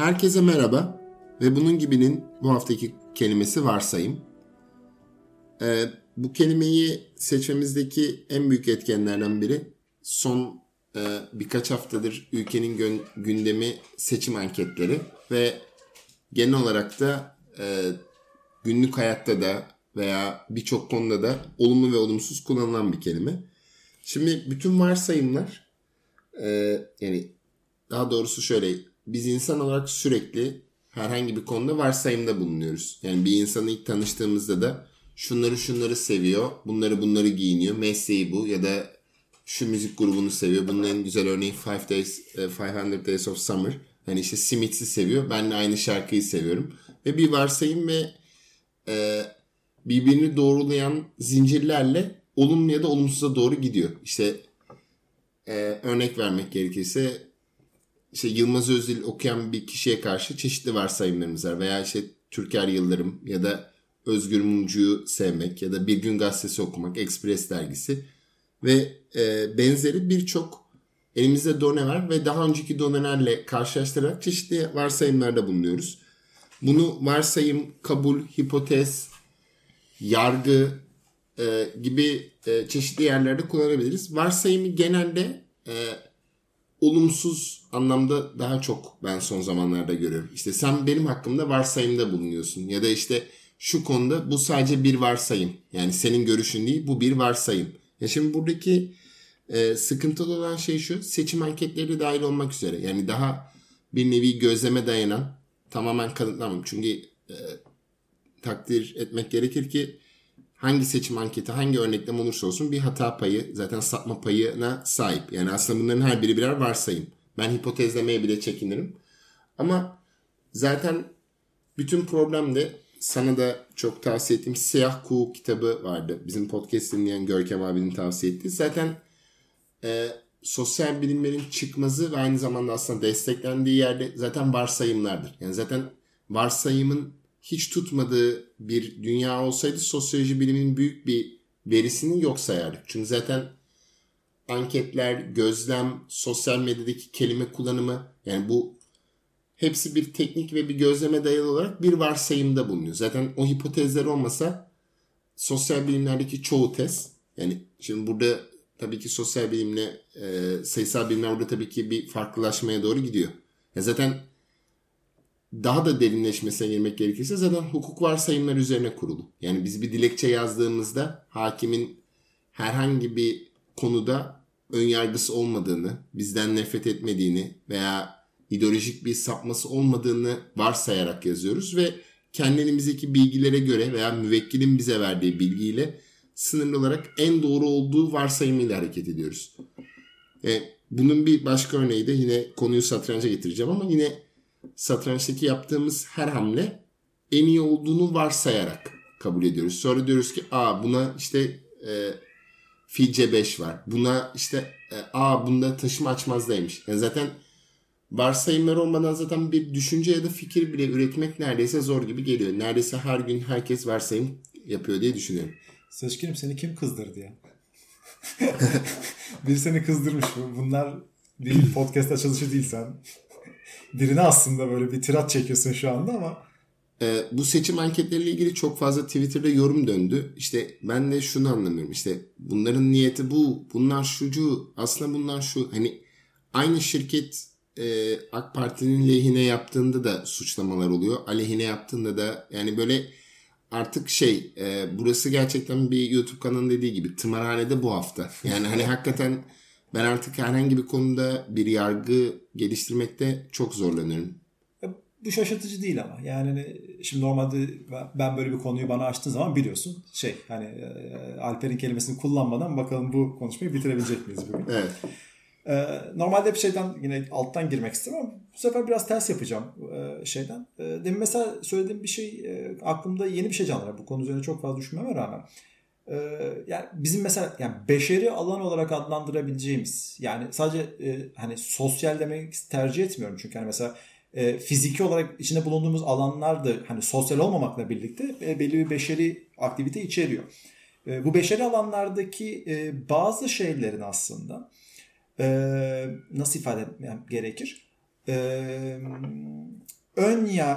Herkese merhaba ve bunun gibinin bu haftaki kelimesi varsayım. Bu kelimeyi seçmemizdeki en büyük etkenlerden biri son birkaç haftadır ülkenin gündemi seçim anketleri ve genel olarak da günlük hayatta da veya birçok konuda da olumlu ve olumsuz kullanılan bir kelime. Şimdi bütün varsayımlar yani daha doğrusu şöyle, biz insan olarak sürekli herhangi bir konuda varsayımda bulunuyoruz. Yani bir insanı ilk tanıştığımızda da şunları seviyor, bunları giyiniyor, mesleği bu ya da şu müzik grubunu seviyor. Bunun en güzel örneği 500 Days of Summer. Yani işte Smiths'i seviyor, ben de aynı şarkıyı seviyorum. Ve bir varsayım ve birbirini doğrulayan zincirlerle olumlu ya da olumsuza doğru gidiyor. İşte örnek vermek gerekirse İşte Yılmaz Özdil okuyan bir kişiye karşı çeşitli varsayımlarımız var. Veya işte Türker Yıldırım ya da Özgür Mumcu'yu sevmek ya da Bir Gün Gazetesi okumak, Express dergisi ve benzeri birçok elimizde done var ve daha önceki donelerle karşılaştırarak çeşitli varsayımlarda bulunuyoruz. Bunu varsayım, kabul, hipotez, yargı gibi çeşitli yerlerde kullanabiliriz. Varsayımı genelde olumsuz anlamda daha çok ben son zamanlarda görüyorum. İşte sen benim hakkımda varsayımda bulunuyorsun ya da işte şu konuda bu sadece bir varsayım. Yani senin görüşün değil, bu bir varsayım. Ya şimdi buradaki sıkıntılı olan şey şu, seçim anketleri dahil olmak üzere. Yani daha bir nevi gözleme dayanan, tamamen kanıtlamam. Çünkü takdir etmek gerekir ki hangi seçim anketi, hangi örneklem olursa olsun bir hata payı, zaten sapma payına sahip. Yani aslında bunların her biri birer varsayım. Ben hipotezlemeye bile çekinirim. Ama zaten bütün problem de, sana da çok tavsiye ettiğim Siyah Kuğu kitabı vardı. Bizim podcast dinleyen Görkem abinin tavsiye ettiği. Zaten sosyal bilimlerin çıkmazı ve aynı zamanda aslında desteklendiği yerde zaten varsayımlardır. Yani zaten varsayımın hiç tutmadığı bir dünya olsaydı sosyoloji biliminin büyük bir verisini yok sayardık. Çünkü zaten anketler, gözlem, sosyal medyadaki kelime kullanımı, yani bu hepsi bir teknik ve bir gözleme dayalı olarak bir varsayımda bulunuyor. Zaten o hipotezler olmasa sosyal bilimlerdeki çoğu tez, yani şimdi burada tabii ki sosyal bilimle sayısal bilimler burada tabii ki bir farklılaşmaya doğru gidiyor. Ya zaten daha da derinleşmesine girmek gerekirse zaten hukuk varsayımlar üzerine kurulu. Yani biz bir dilekçe yazdığımızda hakimin herhangi bir konuda önyargısı olmadığını, bizden nefret etmediğini veya ideolojik bir sapması olmadığını varsayarak yazıyoruz ve kendimizdeki bilgilere göre veya müvekkilin bize verdiği bilgiyle sınırlı olarak en doğru olduğu varsayımıyla hareket ediyoruz. Bunun bir başka örneği de, yine konuyu satranca getireceğim ama yine satrançtaki yaptığımız her hamle en iyi olduğunu varsayarak kabul ediyoruz. Sonra diyoruz ki buna işte fil C5 var. Buna işte bunda taşıma açmazdaymış. Yani zaten varsayımlar olmadan zaten bir düşünce ya da fikir bile üretmek neredeyse zor gibi geliyor. Neredeyse her gün herkes varsayım yapıyor diye düşünüyorum. Seçkinim, seni kim kızdırdı ya? Biri seni kızdırmış. Bunlar bir podcast açılışı değil sen. Birine aslında böyle bir tirat çekiyorsun şu anda ama. Bu seçim anketleriyle ilgili çok fazla Twitter'da yorum döndü. İşte ben de şunu anlamıyorum. İşte bunların niyeti bu. Bunlar şucu. Aslında bunlar şu. Hani aynı şirket AK Parti'nin lehine yaptığında da suçlamalar oluyor. Aleyhine yaptığında da, yani böyle artık burası gerçekten bir YouTube kanalı dediği gibi tımarhanede bu hafta. Yani hani hakikaten ben artık herhangi bir konuda bir yargı geliştirmekte çok zorlanıyorum. Bu şaşırtıcı değil ama. Yani şimdi normalde ben böyle bir konuyu bana açtığın zaman biliyorsun Alper'in kelimesini kullanmadan bakalım bu konuşmayı bitirebilecek miyiz bugün? Evet. Normalde hep yine alttan girmek isterim ama bu sefer biraz ters yapacağım . Demin mesela söylediğim bir şey aklımda yeni bir şey canlanıyor. Bu konu üzerine çok fazla düşünmeme rağmen. Yani bizim mesela beşeri alan olarak adlandırabileceğimiz, yani sadece sosyal demek tercih etmiyorum çünkü mesela fiziki olarak içinde bulunduğumuz alanlar da sosyal olmamakla birlikte belli bir beşeri aktivite içeriyor. Bu beşeri alanlardaki bazı şeylerin aslında nasıl ifade etmem gerekir?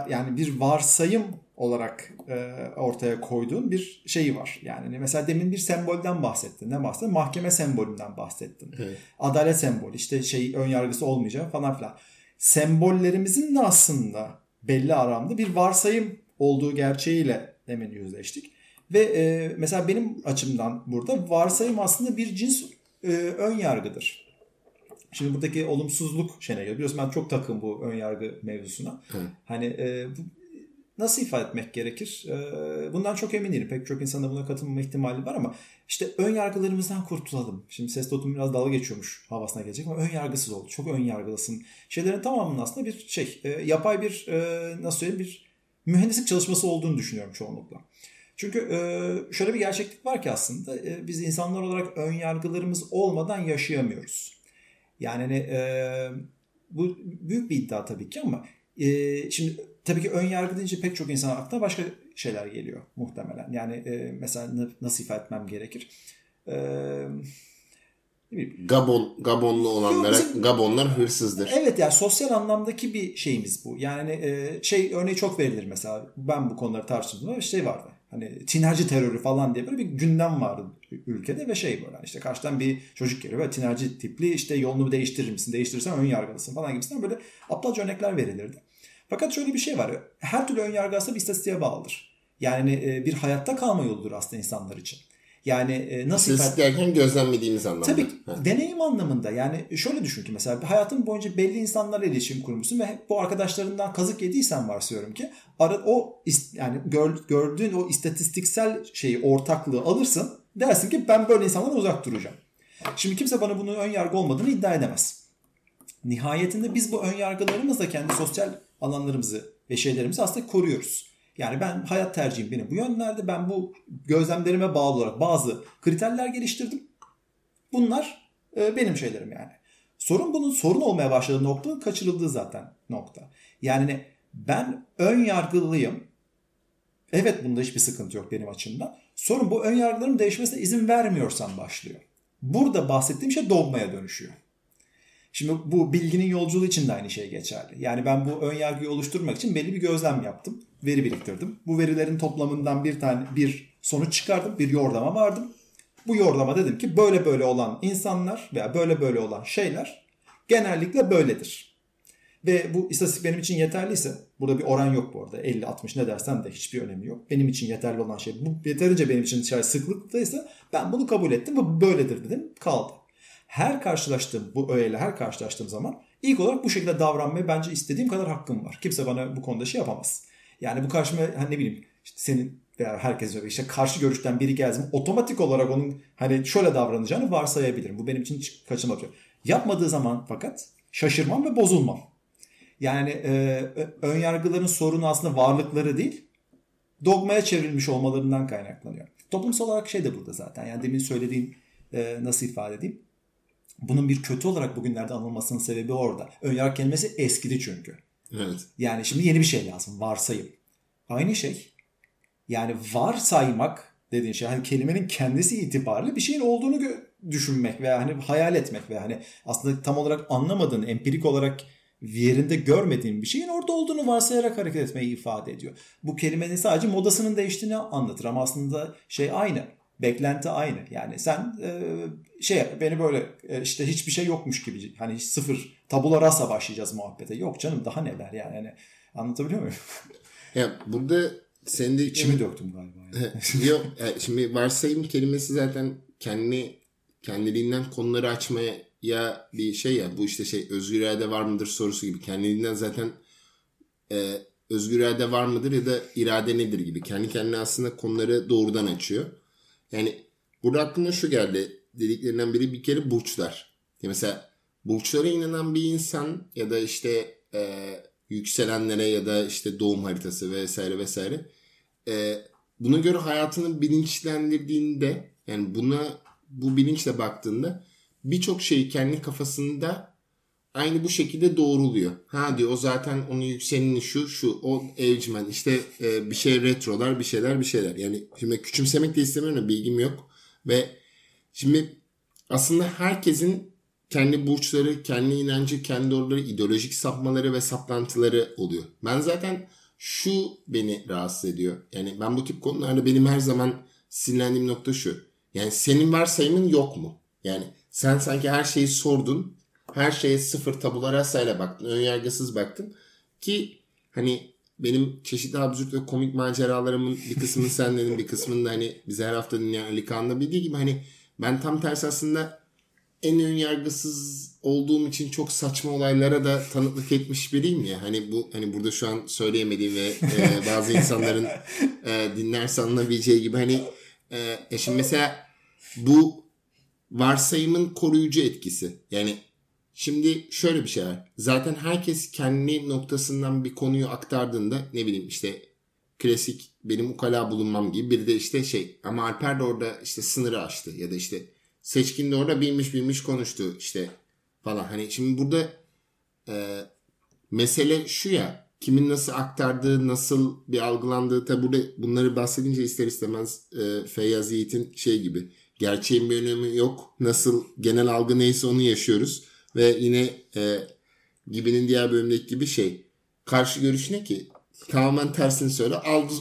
yani bir varsayım olarak ortaya koyduğun bir şeyi var. Yani mesela demin bir sembolden bahsettin. Ne bahsettin? Mahkeme sembolünden bahsettin. Evet. Adalet sembolü, işte şey, ön yargısı olmayacak falan filan. Sembollerimizin de aslında belli aramda bir varsayım olduğu gerçeğiyle demin yüzleştik. Ve mesela benim açımdan burada varsayım aslında bir cins ön yargıdır. Şimdi buradaki olumsuzluk şeyine geliyor. Biliyorsun ben çok takım bu ön yargı mevzusuna. Hı. Hani bu nasıl ifade etmek gerekir? Bundan çok emin değilim. Pek çok insana buna katılmama ihtimali var ama işte ön yargılarımızdan kurtulalım. Şimdi ses totum biraz dalga geçiyormuş havasına gelecek ama ön yargısız oldu. Çok ön yargılısın. Şeylerin tamamının aslında bir şey, yapay bir nasıl söyleyeyim, bir mühendislik çalışması olduğunu düşünüyorum çoğunlukla. Çünkü şöyle bir gerçeklik var ki aslında biz insanlar olarak ön yargılarımız olmadan yaşayamıyoruz. Yani bu büyük bir iddia tabii ki ama şimdi tabii ki ön yargı deyince pek çok insanın aklına başka şeyler geliyor muhtemelen. Yani mesela nasıl ifade etmem gerekir? Gabonlu olanlara Gabonlar hırsızdır. Evet, yani sosyal anlamdaki bir şeyimiz bu. Yani şey örneği çok verilir mesela. Ben bu konuları tartıştığımda şey vardı. Hani tinerci terörü falan diye böyle bir gündem vardı ülkede ve şey böyle işte karşıdan bir çocuk geliyor ve tinerci tipli işte yolunu değiştirir misin? Değiştirirsen ön yargılısın falan gibisinden böyle aptalca örnekler verilirdi. Fakat şöyle bir şey var. Her türlü ön yargı aslında bir istatistiğe bağlıdır. Yani bir hayatta kalma yoludur aslında insanlar için. Yani nasıl istatistiklerken gözlemlediğimiz anlamda. Tabii deneyim anlamında. Yani şöyle düşün ki mesela hayatın boyunca belli insanlarla iletişim kurmuşsun ve bu arkadaşlarından kazık yediysen varsayıyorum ki o yani gördüğün o istatistiksel şeyi, ortaklığı alırsın. Dersin ki ben böyle insanlardan uzak duracağım. Şimdi kimse bana bunun ön yargı olmadığını iddia edemez. Nihayetinde biz bu ön yargılarımızla kendi sosyal alanlarımızı ve şeylerimizi aslında koruyoruz. Yani ben hayat tercihim benim bu yönlerde. Ben bu gözlemlerime bağlı olarak bazı kriterler geliştirdim. Bunlar benim şeylerim yani. Sorun bunun sorun olmaya başladığı noktanın kaçırıldığı zaten nokta. Yani ben ön yargılıyım. Evet, bunda hiçbir sıkıntı yok benim açımdan. Sorun bu ön yargılarımın değişmesine izin vermiyorsan başlıyor. Burada bahsettiğim şey dogmaya dönüşüyor. Şimdi bu bilginin yolculuğu için de aynı şey geçerli. Yani ben bu ön yargıyı oluşturmak için belli bir gözlem yaptım. Veri biriktirdim. Bu verilerin toplamından bir sonuç çıkardım. Bir yordama vardım. Bu yordama dedim ki böyle böyle olan insanlar veya böyle böyle olan şeyler genellikle böyledir. Ve bu istatistik benim için yeterliyse, burada bir oran yok bu arada. 50-60 ne dersen de hiçbir önemi yok. Benim için yeterli olan şey bu, yeterince benim için sıklıktaysa ben bunu kabul ettim. Bu böyledir dedim. Kaldı. Her karşılaştığım zaman ilk olarak bu şekilde davranmaya bence istediğim kadar hakkım var. Kimse bana bu konuda şey yapamaz. Yani bu karşıma hani ne bileyim işte senin veya herkes öyle işte karşı görüşten biri gelsin, otomatik olarak onun hani şöyle davranacağını varsayabilirim. Bu benim için hiç kaçınılmaz. Yapmadığı zaman fakat şaşırmam ve bozulmam. Yani ön yargıların sorunu aslında varlıkları değil, dogmaya çevrilmiş olmalarından kaynaklanıyor. Toplumsal olarak şey de burada zaten. Yani demin söylediğim nasıl ifade edeyim? Bunun bir kötü olarak bugünlerde anılmasının sebebi orada. Önyargı kelimesi eskidi çünkü. Evet. Yani şimdi yeni bir şey lazım. Varsayım. Aynı şey. Yani varsaymak dediğin şey hani kelimenin kendisi itibariyle bir şeyin olduğunu düşünmek veya hani hayal etmek veya hani aslında tam olarak anlamadığın, empirik olarak yerinde görmediğin bir şeyin orada olduğunu varsayarak hareket etmeyi ifade ediyor. Bu kelimenin sadece modasının değiştiğini anlatır ama aslında şey aynı. Beklenti aynı. Yani sen beni böyle işte hiçbir şey yokmuş gibi hani sıfır tabula rasa başlayacağız muhabbete. Yok canım, daha neler yani. Yani anlatabiliyor muyum? Ya burada senin de içimi döktüm galiba. Yani. Yok yani şimdi varsayım kelimesi zaten kendiliğinden konuları açmaya ya bir şey ya bu işte şey özgür irade var mıdır sorusu gibi kendiliğinden zaten özgür irade var mıdır ya da irade nedir gibi kendi kendine aslında konuları doğrudan açıyor. Yani burada aklıma şu geldi. Dediklerinden biri bir kere burçlar. Ya mesela burçlara inanan bir insan ya da işte yükselenlere ya da işte doğum haritası vesaire vesaire. Buna göre hayatını bilinçlendirdiğinde yani bu bilinçle baktığında birçok şeyi kendi kafasında aynı bu şekilde doğruluyor. Ha diyor o zaten onun yükseleni şu o evcimen işte bir şey retrolar bir şeyler. Yani şimdi küçümsemek de istemiyorum bilgim yok. Ve şimdi aslında herkesin kendi burçları, kendi inancı, kendi oraları, ideolojik sapmaları ve saplantıları oluyor. Ben zaten şu beni rahatsız ediyor. Yani ben bu tip konularda benim her zaman sinirlendiğim nokta şu. Yani senin varsayımın yok mu? Yani sen sanki her şeyi sordun. Her şeye sıfır tabula rasayla baktın. Önyargısız baktın. Ki hani benim çeşitli absürt ve komik maceralarımın bir kısmını senlerin bir kısmını da hani bize her hafta dinleyen Ali Kaan'la bildiği gibi hani ben tam tersi aslında en önyargısız olduğum için çok saçma olaylara da tanıklık etmiş biriyim ya. Hani bu hani burada şu an söyleyemediğim ve bazı insanların dinlerse anlayabileceği gibi hani şimdi mesela bu varsayımın koruyucu etkisi. Yani şimdi şöyle bir şey var. Zaten herkes kendi noktasından bir konuyu aktardığında ne bileyim işte klasik benim ukala bulunmam gibi bir de işte şey ama Alper de orada işte sınırı aştı ya da işte Seçkin de orada bilmiş konuştu işte falan. Hani şimdi burada mesele şu ya kimin nasıl aktardığı nasıl bir algılandığı tabi burada bunları bahsedince ister istemez Feyyaz Yiğit'in şey gibi gerçeğin bir önemi yok nasıl genel algı neyse onu yaşıyoruz ve yine Gibi'nin diğer bölümdeki gibi şey karşı görüş ne ki tamamen tersini söyle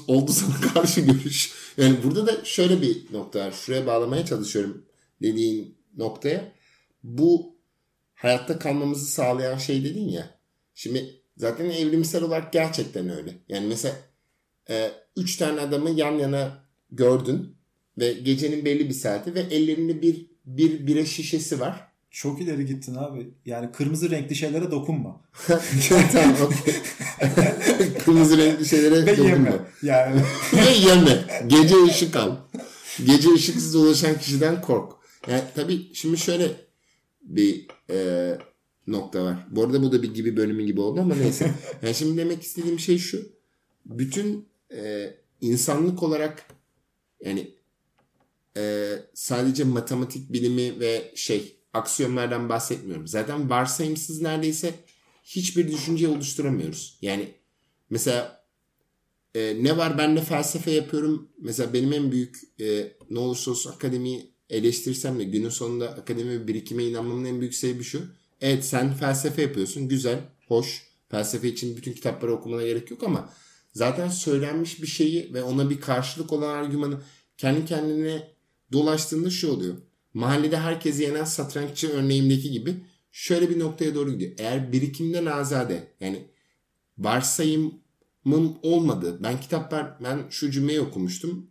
oldu sana karşı görüş. Yani burada da şöyle bir nokta var şuraya bağlamaya çalışıyorum dediğin noktaya bu hayatta kalmamızı sağlayan şey dedin ya. Şimdi zaten evrimsel olarak gerçekten öyle. Yani mesela 3 tane adamı yan yana gördün ve gecenin belli bir saati ve ellerinde bir bira şişesi var. Çok ileri gittin abi. Yani kırmızı renkli şeylere dokunma. Tamam, okey. Kırmızı renkli şeylere dokunma. Yeme. Yani. Yeme. Gece ışık al. Gece ışıksız dolaşan kişiden kork. Yani tabii şimdi şöyle bir nokta var. Bu arada bu da bir gibi bölümü gibi oldu ama neyse. Yani şimdi demek istediğim şey şu. Bütün insanlık olarak yani sadece matematik bilimi ve şey aksiyonlardan bahsetmiyorum. Zaten varsayımsız neredeyse hiçbir düşünceyi oluşturamıyoruz. Yani mesela ne var ben de felsefe yapıyorum. Mesela benim en büyük ne olursa olsun akademiyi eleştirsem de günün sonunda akademi birikime inanmamın en büyük sebebi şu. Evet sen felsefe yapıyorsun. Güzel, hoş. Felsefe için bütün kitapları okumana gerek yok ama zaten söylenmiş bir şeyi ve ona bir karşılık olan argümanı kendi kendine dolaştığında şu oluyor. Mahallede herkesi yenen satranççı örneğimdeki gibi şöyle bir noktaya doğru gidiyor. Eğer birikimden azade yani varsayım olmadı. Ben şu cümleyi okumuştum.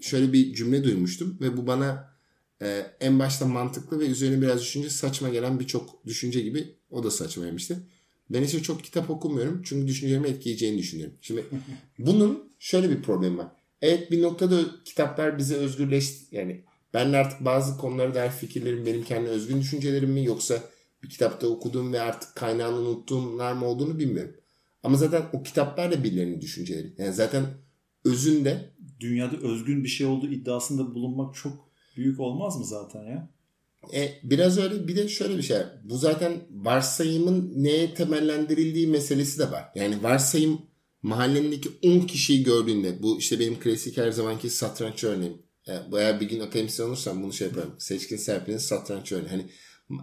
Şöyle bir cümle duymuştum ve bu bana en başta mantıklı ve üzerine biraz düşünce saçma gelen birçok düşünce gibi o da saçmaymıştı. Ben işte çok kitap okumuyorum çünkü düşüncelerimi etkileyeceğini düşünüyorum. Şimdi bunun şöyle bir problemi var. Evet bir noktada kitaplar bizi özgürleşti. Yani ben artık bazı konulara dair fikirlerim benim kendi özgün düşüncelerim mi yoksa bir kitapta okuduğum ve artık kaynağını unuttuğumlar mı olduğunu bilmiyorum. Ama zaten o kitaplar da birilerinin düşünceleri. Yani zaten özünde dünyada özgün bir şey olduğu iddiasında bulunmak çok büyük olmaz mı zaten ya? Biraz öyle bir de şöyle bir şey. Bu zaten varsayımın neye temellendirildiği meselesi de var. Yani varsayım mahallendeki 10 kişiyi gördüğünde bu işte benim klasik her zamanki satranç örneğim. Bayağı bir gün akademisyen olursam bunu şey yaparım. Seçkin Serpil'in satranç örneği. Hani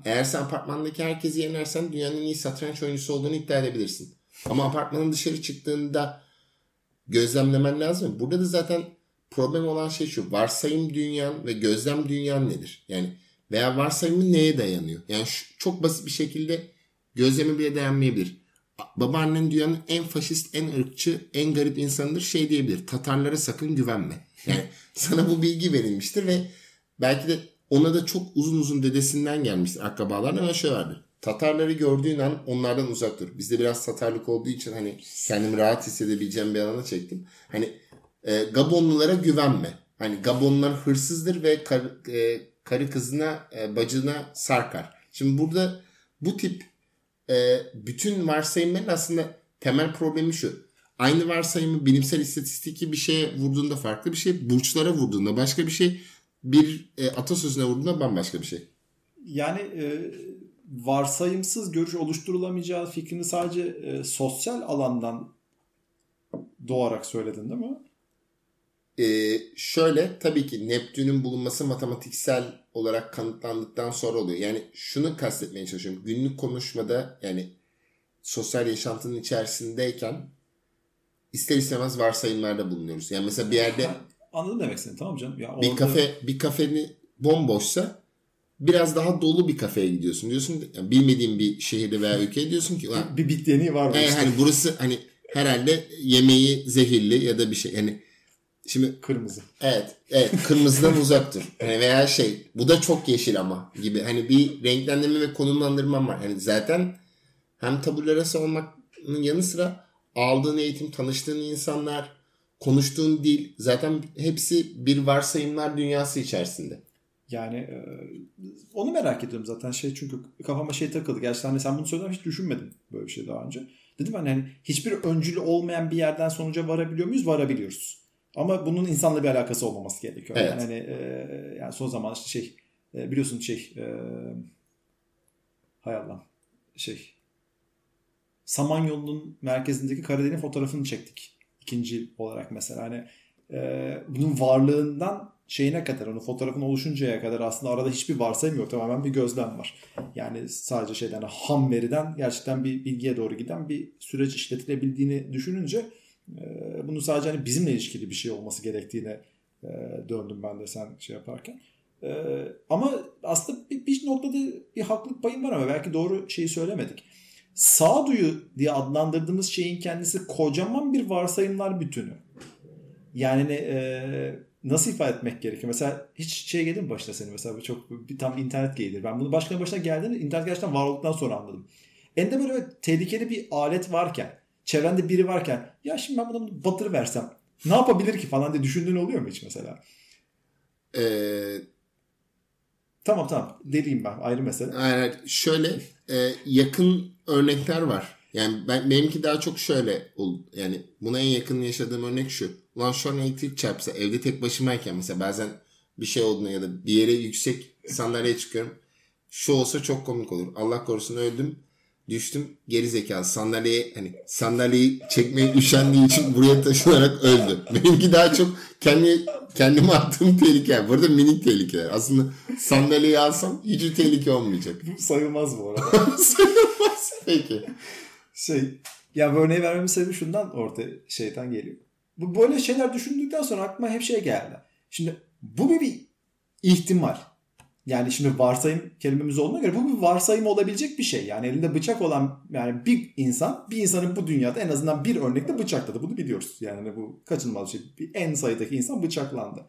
eğer sen apartmandaki herkesi yenersen dünyanın en iyi satranç oyuncusu olduğunu iddia edebilirsin. Ama apartmanın dışarı çıktığında gözlemlemen lazım. Burada da zaten problem olan şey şu. Varsayım dünyan ve gözlem dünyan nedir? Yani veya varsayımın neye dayanıyor? Yani çok basit bir şekilde gözleme bile dayanmayabilir. Babaannen dünyanın en faşist, en ırkçı, en garip insanıdır şey diyebilir. Tatarlara sakın güvenme. Yani sana bu bilgi verilmiştir ve belki de ona da çok uzun dedesinden gelmiştir akrabalardan ve şöyle vardır. Tatarları gördüğün an onlardan uzak dur. Bizde biraz Tatarlık olduğu için hani kendimi rahat hissedebileceğim bir alana çektim. Hani Gabonlulara güvenme. Hani Gabonlular hırsızdır ve karı kızına, bacına sarkar. Şimdi burada bu tip bütün varsayımların aslında temel problemi şu. Aynı varsayımı bilimsel istatistiki bir şeye vurduğunda farklı bir şey, burçlara vurduğunda başka bir şey, bir atasözüne vurduğunda bambaşka bir şey. Yani varsayımsız görüş oluşturulamayacağı fikrini sadece sosyal alandan doğarak söyledin değil mi? Şöyle tabii ki Neptün'ün bulunması matematiksel olarak kanıtlandıktan sonra oluyor. Yani şunu kastetmeye çalışıyorum. Günlük konuşmada yani sosyal yaşantının içerisindeyken ister istemez varsayımlarda bulunuyoruz. Yani mesela bir yerde anladım demek seni, tamam canım. Ya orada... bir kafenin bomboşsa biraz daha dolu bir kafeye gidiyorsun. Diyorsun yani bilmediğin bir şehirde veya ülkeye diyorsun ki bir bit yeniği var mı? İşte. Hani burası hani herhalde yemeği zehirli ya da bir şey. Yani şimdi kırmızı. Evet, kırmızıdan uzak dur. Yani veya şey, bu da çok yeşil ama gibi. Hani bir renklendirme ve konumlandırmam var. Yani zaten hem tabularası olmanın yanı sıra aldığın eğitim, tanıştığın insanlar, konuştuğun dil, zaten hepsi bir varsayımlar dünyası içerisinde. Yani onu merak ediyorum zaten çünkü kafama takıldı. Gerçekten hani sen bunu söylerken hiç düşünmedim böyle bir şey daha önce. Dedim hani hiçbir öncülü olmayan bir yerden sonuca varabiliyor muyuz? Varabiliyoruz. Ama bunun insanla bir alakası olmaması gerekiyor. Evet. Yani son zaman işte biliyorsun hay Allah Samanyolu'nun merkezindeki Karadeniz'in fotoğrafını çektik. İkinci olarak mesela bunun varlığından şeyine kadar, onun fotoğrafın oluşuncaya kadar aslında arada hiçbir varsayım yok. Tamamen bir gözlem var. Yani sadece ham veriden gerçekten bir bilgiye doğru giden bir süreç işletilebildiğini düşününce bunun sadece bizimle ilişkili bir şey olması gerektiğine döndüm ben de sen yaparken. Ama aslında bir noktada bir haklılık payım var ama belki doğru şeyi söylemedik. Sağduyu diye adlandırdığımız şeyin kendisi kocaman bir varsayımlar bütünü. Yani nasıl ifade etmek gerekiyor? Mesela hiç geldi mi başına senin? Mesela çok tam internet geyidir. Ben bunu başına geldiğinde internet gerçekten var olduktan sonra anladım. Elinde böyle tehlikeli bir alet varken, çevrende biri varken ya şimdi ben buna batırıversem ne yapabilir ki falan diye düşündüğün oluyor mu hiç mesela? Tamam deliyim ben, ayrı mesele. Aynen şöyle yakın örnekler var. Yani benimki daha çok şöyle oldu. Yani buna en yakın yaşadığım örnek şu. Ulan şu an elektrik çarpsa evde tek başımayken mesela bazen bir şey olduğuna ya da bir yere yüksek sandalyeye çıkıyorum. Şu olsa çok komik olur. Allah korusun öldüm. Düştüm, gerizekalı sandalyeyi çekmeye üşendiği için buraya taşınarak öldü. Benimki daha çok kendime attığım tehlikeler. Bu arada minik tehlikeler. Aslında sandalyeyi alsam hiç bir tehlike olmayacak. Sayılmaz bu arada. Sayılmaz. Peki. Ya bu örneği vermemin sebebi şundan şeyden geliyor. Bu böyle şeyler düşündükten sonra aklıma hep geldi. Şimdi bu bir ihtimal. Yani şimdi varsayım kelimemiz olduğuna göre bu bir varsayım olabilecek bir şey. Yani elinde bıçak olan bir insanın bu dünyada en azından bir örnekle bıçakladı. Bunu biliyoruz. Yani bu kaçınılmaz bir şey. En sayıdaki insan bıçaklandı.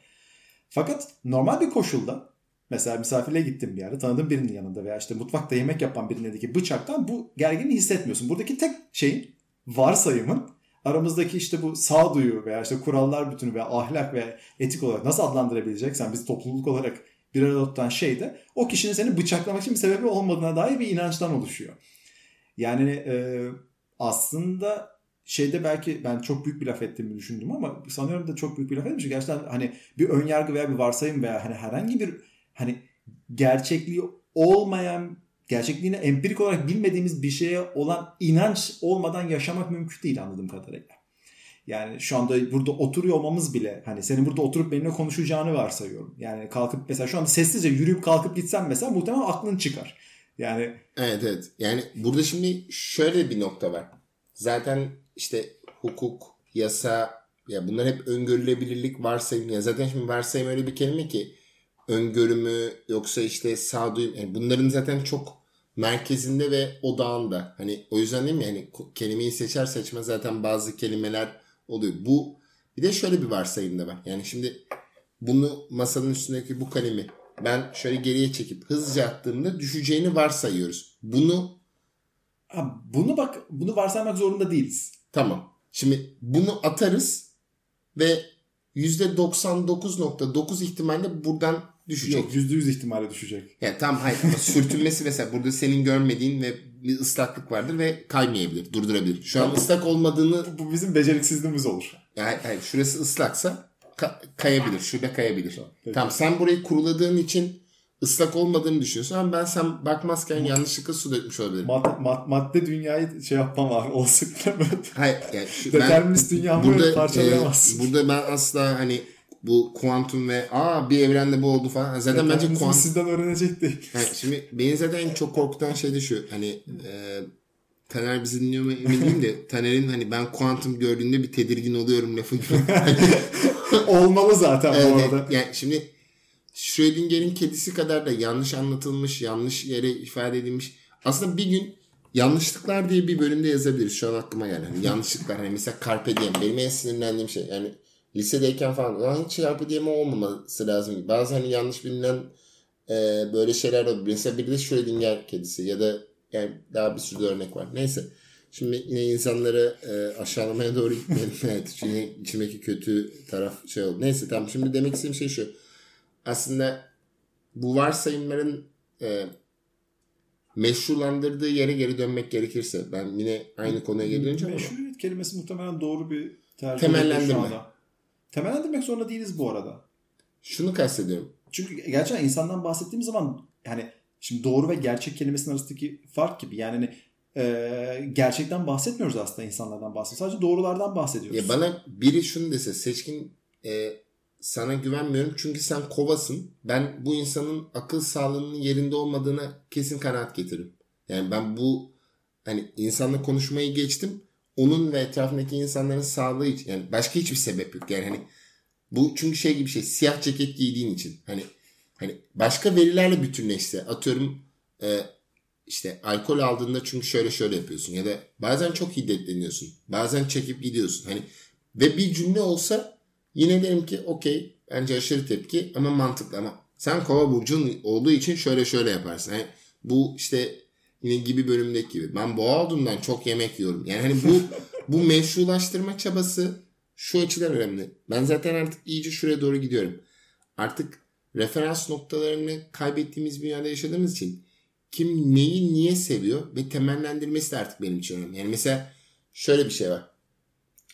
Fakat normal bir koşulda mesela misafirliğe gittim bir yerde, tanıdığım birinin yanında veya mutfakta yemek yapan birinin elindeki bıçaktan bu gerginliği hissetmiyorsun. Buradaki tek varsayımın aramızdaki bu sağduyu veya kurallar bütünü veya ahlak veya etik olarak nasıl adlandırabileceksen biz topluluk olarak bir arada tutan o kişinin seni bıçaklamak için bir sebebi olmadığına dair bir inançtan oluşuyor. Yani aslında belki ben çok büyük bir laf ettiğimi düşündüm ama sanıyorum da çok büyük bir laf etmişim. Gerçekten bir önyargı veya bir varsayım veya herhangi bir gerçekliği olmayan, gerçekliğini empirik olarak bilmediğimiz bir şeye olan inanç olmadan yaşamak mümkün değil anladığım kadarıyla. Yani şu anda burada oturuyor olmamız bile senin burada oturup benimle konuşacağını varsayıyorum. Yani kalkıp mesela şu anda sessizce yürüyüp kalkıp gitsen mesela muhtemelen aklın çıkar. Yani evet. Yani burada şimdi şöyle bir nokta var. Zaten hukuk, yasa ya bunlar hep öngörülebilirlik, varsayım. Ya zaten şimdi varsayım öyle bir kelime ki öngörümü yoksa sağduyu bunların zaten çok merkezinde ve odağında. O yüzden değil mi? Kelimeyi seçer seçmez zaten bazı kelimeler oluyor. Bu bir de şöyle bir varsayım da var. Yani şimdi bunu masanın üstündeki bu kalemi ben şöyle geriye çekip hızlıca attığımda düşeceğini varsayıyoruz. Bunu varsaymak zorunda değiliz. Tamam. Şimdi bunu atarız ve %99.9 ihtimalle buradan düşecek. Yok, %100 ihtimalle düşecek. Yani tam hayır. Sürtünmesi mesela burada senin görmediğin ve bir ıslaklık vardır ve kaymayabilir, durdurabilir. Şu an ıslak olmadığını... Bu bizim beceriksizliğimiz olur. Yani şurası ıslaksa kayabilir. Şurada kayabilir. Tamam, sen burayı kuruladığın için ıslak olmadığını düşünüyorsun ama ben sen bakmazken yanlışlıkla su dökmüş olabilirim. Madde dünyayı olsun. Hayır. Yani ben, dünyamı parçalayamazsın. Burada ben asla bu kuantum ve bir evrende bu oldu falan. Zaten bence kuantum sizden öğrenecek değil. Yani şimdi beni zaten en çok korkutan şey de şu. Hani Taner bizi dinliyor mu emin değilim de Taner'in hani ben kuantum gördüğümde bir tedirgin oluyorum lafı gibi. Olmalı zaten bu arada. Yani şimdi Schrödinger'in kedisi kadar da yanlış anlatılmış, yanlış yere ifade edilmiş. Aslında bir gün yanlışlıklar diye bir bölümde yazabiliriz. Şu an aklıma gelen. Yani yanlışlıklar. Hani mesela Carpe Diem. Benim en sinirlendiğim şey. Yani lisedeyken falan hiç Carpe Diem olmaması lazım. Bazı hani yanlış bilinen böyle şeyler olabilir. Mesela bir de Schrödinger kedisi ya da yani daha bir sürü örnek var. Neyse. Şimdi yine insanları aşağılamaya doğru gitmeyelim. Evet. Çünkü içimdeki kötü taraf şey oldu. Neyse tamam. Şimdi demek istediğim şey şu. Aslında bu varsayımların meşrulandırdığı yere geri dönmek gerekirse ben yine aynı konuya geri döneceğim ama. Meşruiyet kelimesi muhtemelen doğru bir tercih. Temellendirme. Temellendirmek zorunda değiliz bu arada. Şunu kastediyorum. Çünkü gerçekten insandan bahsettiğim zaman yani şimdi doğru ve gerçek kelimesinin arasındaki fark gibi yani hani, gerçekten bahsetmiyoruz aslında insanlardan bahsediyoruz. Sadece doğrulardan bahsediyoruz. Ya bana biri şunu dese Seçkin sana güvenmiyorum çünkü sen kovasın. Ben bu insanın akıl sağlığının yerinde olmadığına kesin kanaat getiririm. Yani ben bu hani insanla konuşmayı geçtim. Onun ve etrafındaki insanların sağlığı için. Yani başka hiçbir sebep yok. Yani hani bu çünkü şey gibi şey. Siyah ceket giydiğin için. Hani başka verilerle bütünleşse. Atıyorum işte alkol aldığında çünkü şöyle yapıyorsun. Ya da bazen çok hiddetleniyorsun. Bazen çekip gidiyorsun. Hani ve bir cümle olsa yine derim ki okey bence aşırı tepki ama mantıklı ama sen kova burcun olduğu için şöyle yaparsın. Yani bu işte yine gibi bölümdeki gibi. Ben boğa olduğumdan çok yemek yiyorum. Yani hani bu meşrulaştırma çabası şu açıdan önemli. Ben zaten artık iyice şuraya doğru gidiyorum. Artık referans noktalarını kaybettiğimiz bir yerde yaşadığımız için kim neyi niye seviyor ve temellendirmesi de artık benim için önemli. Yani mesela şöyle bir şey var.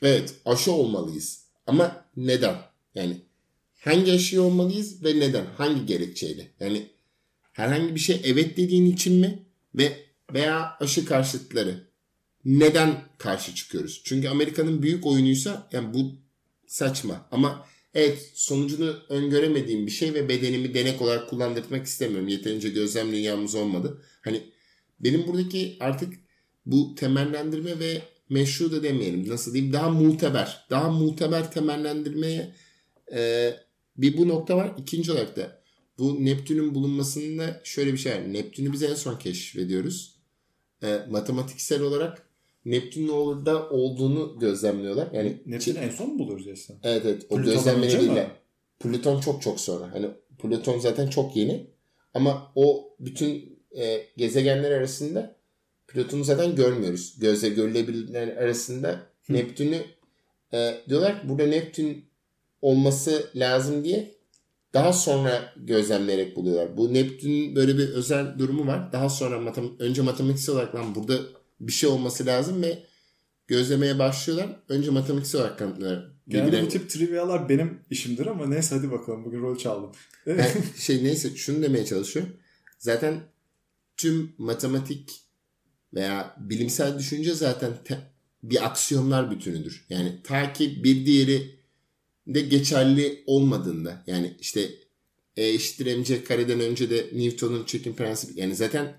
Evet aşı olmalıyız. Ama neden? Yani hangi aşıyı olmalıyız ve neden? Hangi gerekçeyle? Yani herhangi bir şey evet dediğin için mi? Veya aşı karşıtları neden karşı çıkıyoruz? Çünkü Amerika'nın büyük oyunuysa yani bu saçma. Ama evet sonucunu öngöremediğim bir şey ve bedenimi denek olarak kullandırmak istemiyorum. Yeterince gözlem dünyamız olmadı. Hani benim buradaki artık bu temellendirme ve meşru da demeyelim. Nasıl diyeyim? Daha muteber temellendirmeye bir bu nokta var. İkinci olarak da bu Neptün'ün bulunmasında şöyle bir şey var. Neptün'ü biz en son keşfediyoruz. Matematiksel olarak Neptün'ün orada olduğunu gözlemliyorlar. Yani Neptün'ü en son mu buluyoruz aslında? Evet. O gözlemleriyle. Plüton çok sonra. Hani Plüton zaten çok yeni. Ama o bütün gezegenler arasında Plüton'u zaten görmüyoruz. Gözle görülebilenler arasında Neptün'ü diyorlar ki burada Neptün olması lazım diye daha sonra gözlemleyerek buluyorlar. Bu Neptün'ün böyle bir özel durumu var. Daha sonra önce matematiksel olarak burada bir şey olması lazım ve gözlemeye başlıyorlar. Önce matematiksel olarak kanıtlıyorlar. Genelde bu tip trivyalar benim işimdir ama neyse hadi bakalım bugün rol çaldım. Yani neyse şunu demeye çalışıyorum. Zaten tüm matematik veya bilimsel düşünce zaten bir aksiyonlar bütünüdür. Yani ta ki bir diğeri de geçerli olmadığında yani işte E = mc kareden önce de Newton'un çekim prensibi yani zaten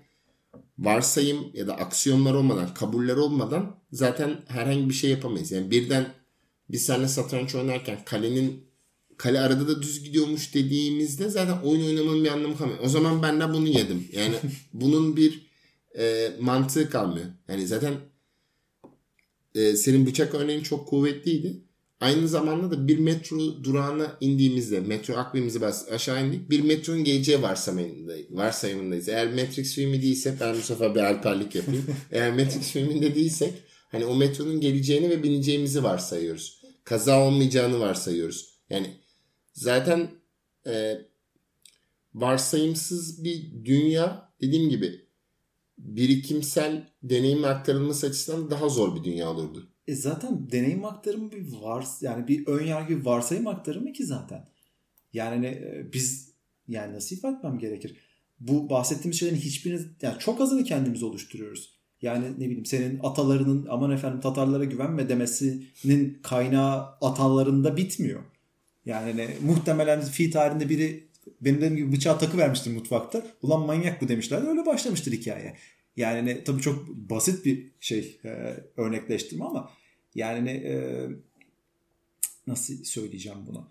varsayım ya da aksiyonlar olmadan, kabuller olmadan zaten herhangi bir şey yapamayız. Yani birden biz seninle satranç oynarken kale arada da düz gidiyormuş dediğimizde zaten oyun oynamanın bir anlamı kalmıyor. O zaman ben de bunu yedim. Yani bunun bir mantığı kalmıyor. Yani zaten senin bıçak örneğin çok kuvvetliydi. Aynı zamanda da bir metro durağına indiğimizde metro akbimizi aşağı indik. Bir metronun geleceği varsayımındayız. Eğer Matrix filmi değilsek ben bu sefer bir alperlik yapayım. Eğer Matrix filminde değilsek hani o metronun geleceğini ve bineceğimizi varsayıyoruz. Kaza olmayacağını varsayıyoruz. Yani zaten varsayımsız bir dünya dediğim gibi birikimsel deneyim aktarılması açısından daha zor bir dünya olurdu. Zaten deneyim aktarımı bir yani bir ön yargı bir varsayım aktarımı ki zaten. Yani biz yani nasıl ifade etmem gerekir? Bu bahsettiğimiz şeylerin hiçbirini yani çok azını kendimiz oluşturuyoruz. Yani ne bileyim senin atalarının aman efendim Tatarlara güvenme demesinin kaynağı atalarında bitmiyor. Yani muhtemelen fi tarihinde biri benim gibi bıçağı takıvermiştir mutfakta. Ulan manyak bu demişlerdi. Öyle başlamıştır hikaye. Yani tabii çok basit bir şey örnekleştirme ama yani nasıl söyleyeceğim bunu?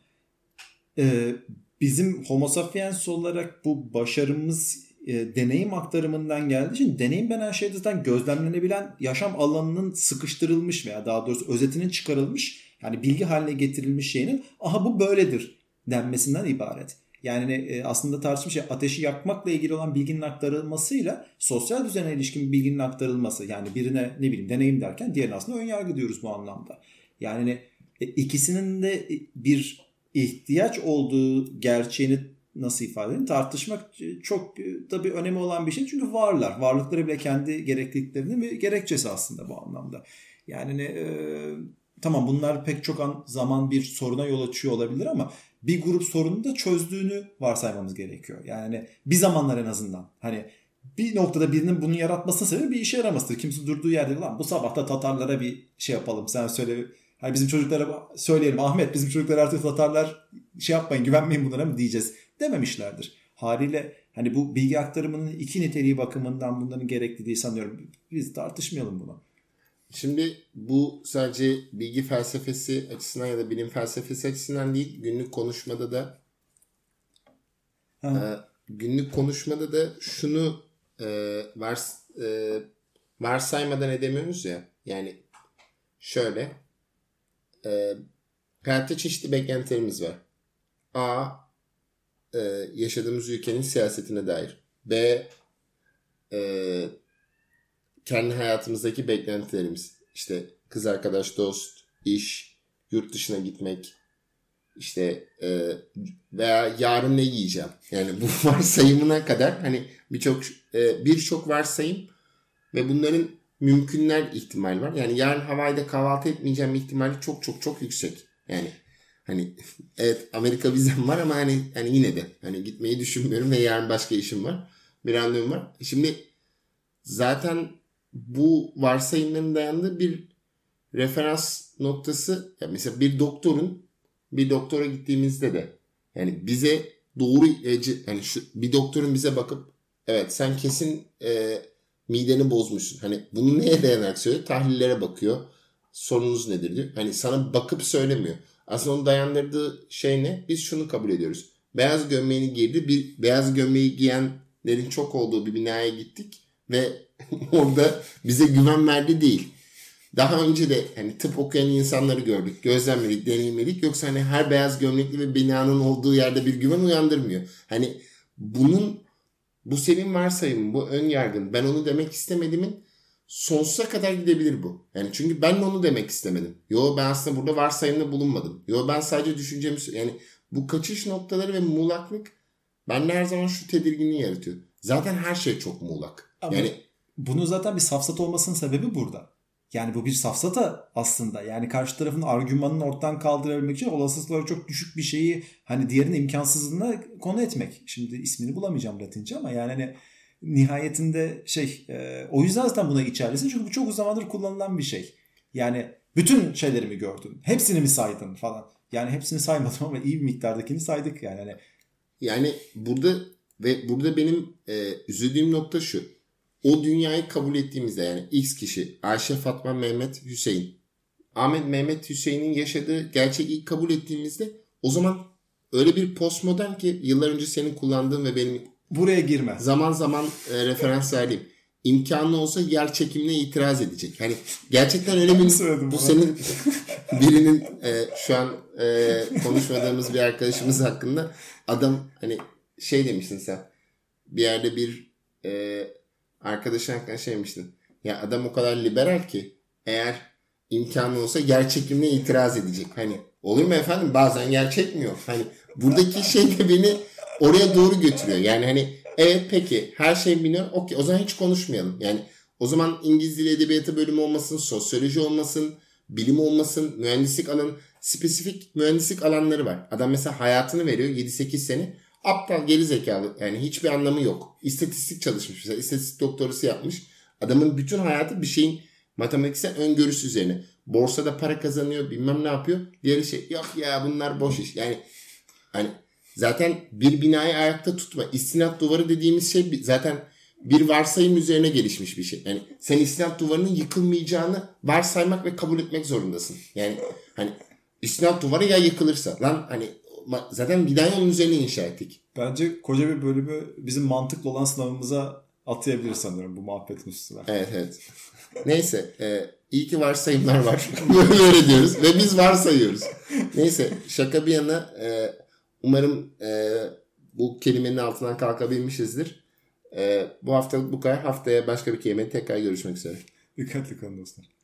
Bizim Homo sapiens olarak bu başarımız deneyim aktarımından geldiği için deneyim denen şey zaten gözlemlenebilen yaşam alanının sıkıştırılmış veya daha doğrusu özetinin çıkarılmış, yani bilgi haline getirilmiş şeyinin aha bu böyledir denmesinden ibaret. Yani aslında tartışmış şey ateşi yakmakla ilgili olan bilginin aktarılmasıyla sosyal düzene ilişkin bilginin aktarılması. Yani birine ne bileyim deneyim derken diğerine aslında önyargı diyoruz bu anlamda. Yani ikisinin de bir ihtiyaç olduğu gerçeğini nasıl ifade edeyim tartışmak çok tabii önemi olan bir şey. Çünkü varlıkları bile kendi gerekliliklerinin bir gerekçesi aslında bu anlamda. Yani tamam bunlar pek çok zaman bir soruna yol açıyor olabilir ama bir grup sorunu da çözdüğünü varsaymamız gerekiyor. Yani bir zamanlar en azından. Hani bir noktada birinin bunu yaratmasına sebebi bir işe yaramasıdır. Kimse durduğu yerde lan bu sabah da Tatarlara bir şey yapalım sen söyle. Hani bizim çocuklara söyleyelim Ahmet bizim çocuklar artık Tatarlar şey yapmayın güvenmeyin bunlara mı diyeceğiz dememişlerdir. Haliyle hani bu bilgi aktarımının iki niteliği bakımından bunların gerekliliği sanıyorum. Biz tartışmayalım bunu. Şimdi bu sadece bilgi felsefesi açısından ya da bilim felsefesi açısından değil, günlük konuşmada da şunu varsaymadan edemiyoruz ya. Yani şöyle hayatta çeşitli beklentilerimiz var. A. Yaşadığımız ülkenin siyasetine dair. B. Kendi hayatımızdaki beklentilerimiz, işte kız arkadaş, dost, iş, yurt dışına gitmek, işte veya yarın ne yiyeceğim. Yani bu varsayımına kadar hani birçok varsayım ve bunların mümkünler ihtimal var. Yani yarın Hawaii'de kahvaltı etmeyeceğim ihtimali çok çok çok yüksek. Yani hani evet Amerika vizem var ama hani yine de hani gitmeyi düşünmüyorum ve yarın başka işim var. Bir randevum var. Şimdi zaten bu varsayımların dayandığı bir referans noktası yani mesela bir doktora gittiğimizde de yani bize doğru yani bir doktorun bize bakıp evet sen kesin mideni bozmuşsun. Hani bunu neye dayanarak söylüyor? Tahlillere bakıyor. Sorununuz nedir diyor. Hani sana bakıp söylemiyor. Aslında onu dayandırdığı şey ne? Biz şunu kabul ediyoruz. Beyaz gömleğini giydi. Bir beyaz gömleği giyenlerin çok olduğu bir binaya gittik ve orada bize güven verdi değil. Daha önce de hani tıp okuyan insanları gördük. Gözlemledik, deneyimledik. Yoksa hani her beyaz gömlekli bir binanın olduğu yerde bir güven uyandırmıyor. Hani bu senin varsayımın, bu ön yargın. Ben onu demek istemediğimin sonsuza kadar gidebilir bu. Yani çünkü ben onu demek istemedim. Yo ben aslında burada varsayımda bulunmadım. Yo ben sadece düşüncemi yani bu kaçış noktaları ve muğlaklık bende her zaman şu tedirginliği yaratıyor. Zaten her şey çok muğlak. Ama yani bunun zaten bir safsata olmasının sebebi burada. Yani bu bir safsata aslında. Yani karşı tarafın argümanını ortadan kaldırabilmek için olasılıkları çok düşük bir şeyi hani diğerinin imkansızlığına konu etmek. Şimdi ismini bulamayacağım Latince ama yani hani nihayetinde o yüzden zaten buna içerlesin. Çünkü bu çok uzun zamandır kullanılan bir şey. Yani bütün şeyleri mi gördün? Hepsini mi saydın falan? Yani hepsini saymadım ama iyi bir miktardakini saydık yani. Yani burada benim üzüldüğüm nokta şu. O dünyayı kabul ettiğimizde yani X kişi Ayşe, Fatma, Mehmet, Hüseyin, Ahmet, Mehmet, Hüseyin'in yaşadığı gerçekliği kabul ettiğimizde o zaman öyle bir postmodern ki yıllar önce senin kullandığın ve benim buraya girme. Zaman zaman referans verdiğim imkanı olsa yer çekimine itiraz edecek. Hani gerçekten öyle bir bu senin birinin şu an konuşmadığımız bir arkadaşımız hakkında adam hani demiştin sen bir yerde bir arkadaşın hakkında demiştin. Ya adam o kadar liberal ki eğer imkanı olsa yer çekimine itiraz edecek. Hani olur mu efendim? Bazen yer çekmiyor. Hani buradaki de beni oraya doğru götürüyor. Yani hani evet peki her şey biliyor. Okey o zaman hiç konuşmayalım. Yani o zaman İngiliz Dili Edebiyatı bölümü olmasın, sosyoloji olmasın, bilim olmasın, mühendislik alanı, spesifik mühendislik alanları var. Adam mesela hayatını veriyor 7-8 sene. Aptal gerizekalı yani hiçbir anlamı yok. İstatistik çalışmış mesela. İstatistik doktorası yapmış. Adamın bütün hayatı bir şeyin matematiksel öngörüsü üzerine. borsada para kazanıyor, bilmem ne yapıyor. Diğer şey yok ya, bunlar boş iş. Yani hani zaten bir binayı ayakta tutma, istinat duvarı dediğimiz şey zaten bir varsayım üzerine gelişmiş bir şey. Yani sen istinat duvarının yıkılmayacağını varsaymak ve kabul etmek zorundasın. Yani hani istinat duvarı ya yıkılırsa lan, hani zaten binayı onun üzerine inşa ettik. Bence koca bir bölümü bizim mantıklı olan sınavımıza atayabilir sanırım bu muhabbetin üstüne. Evet evet. Neyse iyi ki varsayımlar var. Böyle diyoruz ve biz varsayıyoruz. Neyse şaka bir yana umarım bu kelimenin altından kalkabilmişizdir. Bu haftalık bu kadar. Haftaya başka bir kelimeyle tekrar görüşmek üzere. Dikkatli kalın dostlar.